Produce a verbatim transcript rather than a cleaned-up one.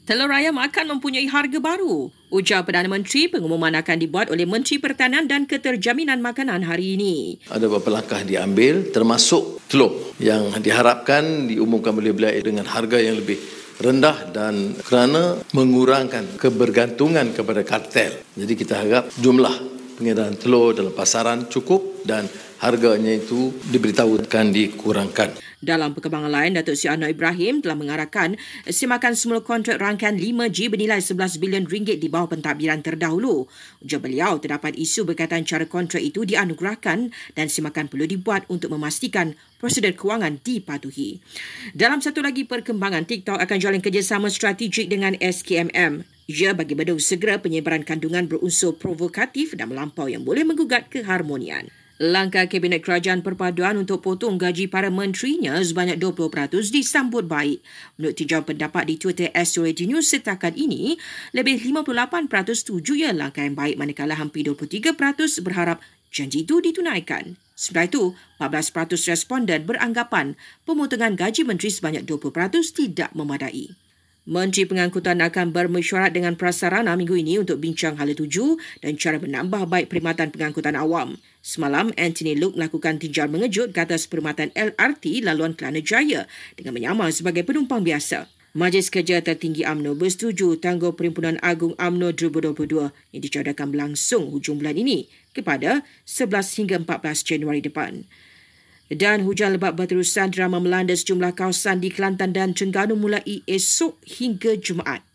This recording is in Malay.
Telur ayam akan mempunyai harga baru. Ujar Perdana Menteri, pengumuman akan dibuat oleh Menteri Pertanian dan Keterjaminan Makanan hari ini. Ada beberapa langkah diambil termasuk telur yang diharapkan diumumkan oleh beliau dengan harga yang lebih rendah dan kerana mengurangkan kebergantungan kepada kartel. Jadi kita harap jumlah pengedaran telur dalam pasaran cukup dan harganya itu diberitahukan dikurangkan. Dalam perkembangan lain, Datuk Seri Anwar Ibrahim telah mengarahkan semakan semula kontrak rangkaian lima G bernilai sebelas bilion ringgit di bawah pentadbiran terdahulu. Ujar beliau, terdapat isu berkaitan cara kontrak itu dianugerahkan dan semakan perlu dibuat untuk memastikan prosedur kewangan dipatuhi. Dalam satu lagi perkembangan, TikTok akan jalin kerjasama strategik dengan S K M M. Ia bagi bedung segera penyebaran kandungan berunsur provokatif dan melampau yang boleh menggugat keharmonian. Langkah Kabinet Kerajaan Perpaduan untuk potong gaji para menterinya sebanyak dua puluh peratus disambut baik. Menurut tinjauan pendapat di Twitter Astro A W A Ni setakat ini, lebih lima puluh lapan peratus setuju ia langkah yang baik manakala hampir dua puluh tiga peratus berharap janji itu ditunaikan. Sementara itu, empat belas peratus responden beranggapan pemotongan gaji menteri sebanyak dua puluh peratus tidak memadai. Menteri Pengangkutan akan bermesyuarat dengan prasarana minggu ini untuk bincang hala tuju dan cara menambah baik perkhidmatan pengangkutan awam. Semalam, Anthony Loo melakukan tinjauan mengejut ke atas perkhidmatan L R T laluan Kelana Jaya dengan menyamar sebagai penumpang biasa. Majlis Kerja Tertinggi AMNO bersetuju tangguh Perhimpunan Agung AMNO dua ribu dua puluh dua yang dicadangkan berlangsung hujung bulan ini kepada sebelas hingga empat belas Januari depan. Dan hujan lebat berterusan drama melanda sejumlah kawasan di Kelantan dan Terengganu mulai esok hingga Jumaat.